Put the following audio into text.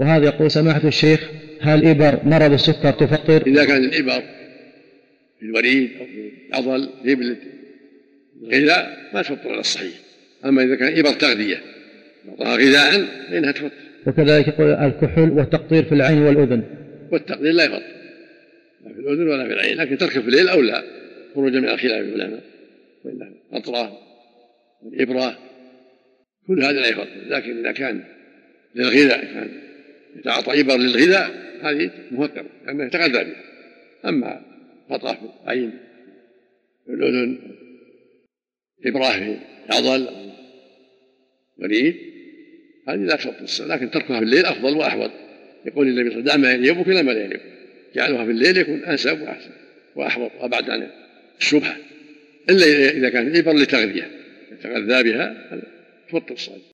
وهذا يقول سماحة الشيخ هل إبر مرض السكر تفطر؟ إذا كان الإبر في الوريد أو في العضل غير الغذاء ما تفطر على الصحيح. أما إذا كان إبر تغذية نعطاها غذاء فإنها تفطر. وكذلك يقول الكحول والتقطير في العين والأذن. والتقطير لا يفطر لا في الأذن ولا في العين، لكن تركه في الليل أولى خروجا من خلاف العلماء، وإلا قطرة والإبرة كل هذا لا يفطر. لكن إذا كان للغذاء كان يتعاطى إبر للغذاء هذه مفطرة لأنه يتغذى بها. أما قطرة في العين والأذن إبرة في العضل وريد هذه لا تفطر، لكن تركها في الليل أفضل وأحوط. يقول النبي صلى الله عليه وسلم دع ما ينيبك إلى ما لا ينيبك، جعلها في الليل يكون أنسب وأحسن وأحوط وأبعد عن الشبهة، إلا إذا كان الإبر لتغذية يتغذى بها تفطر الصائم.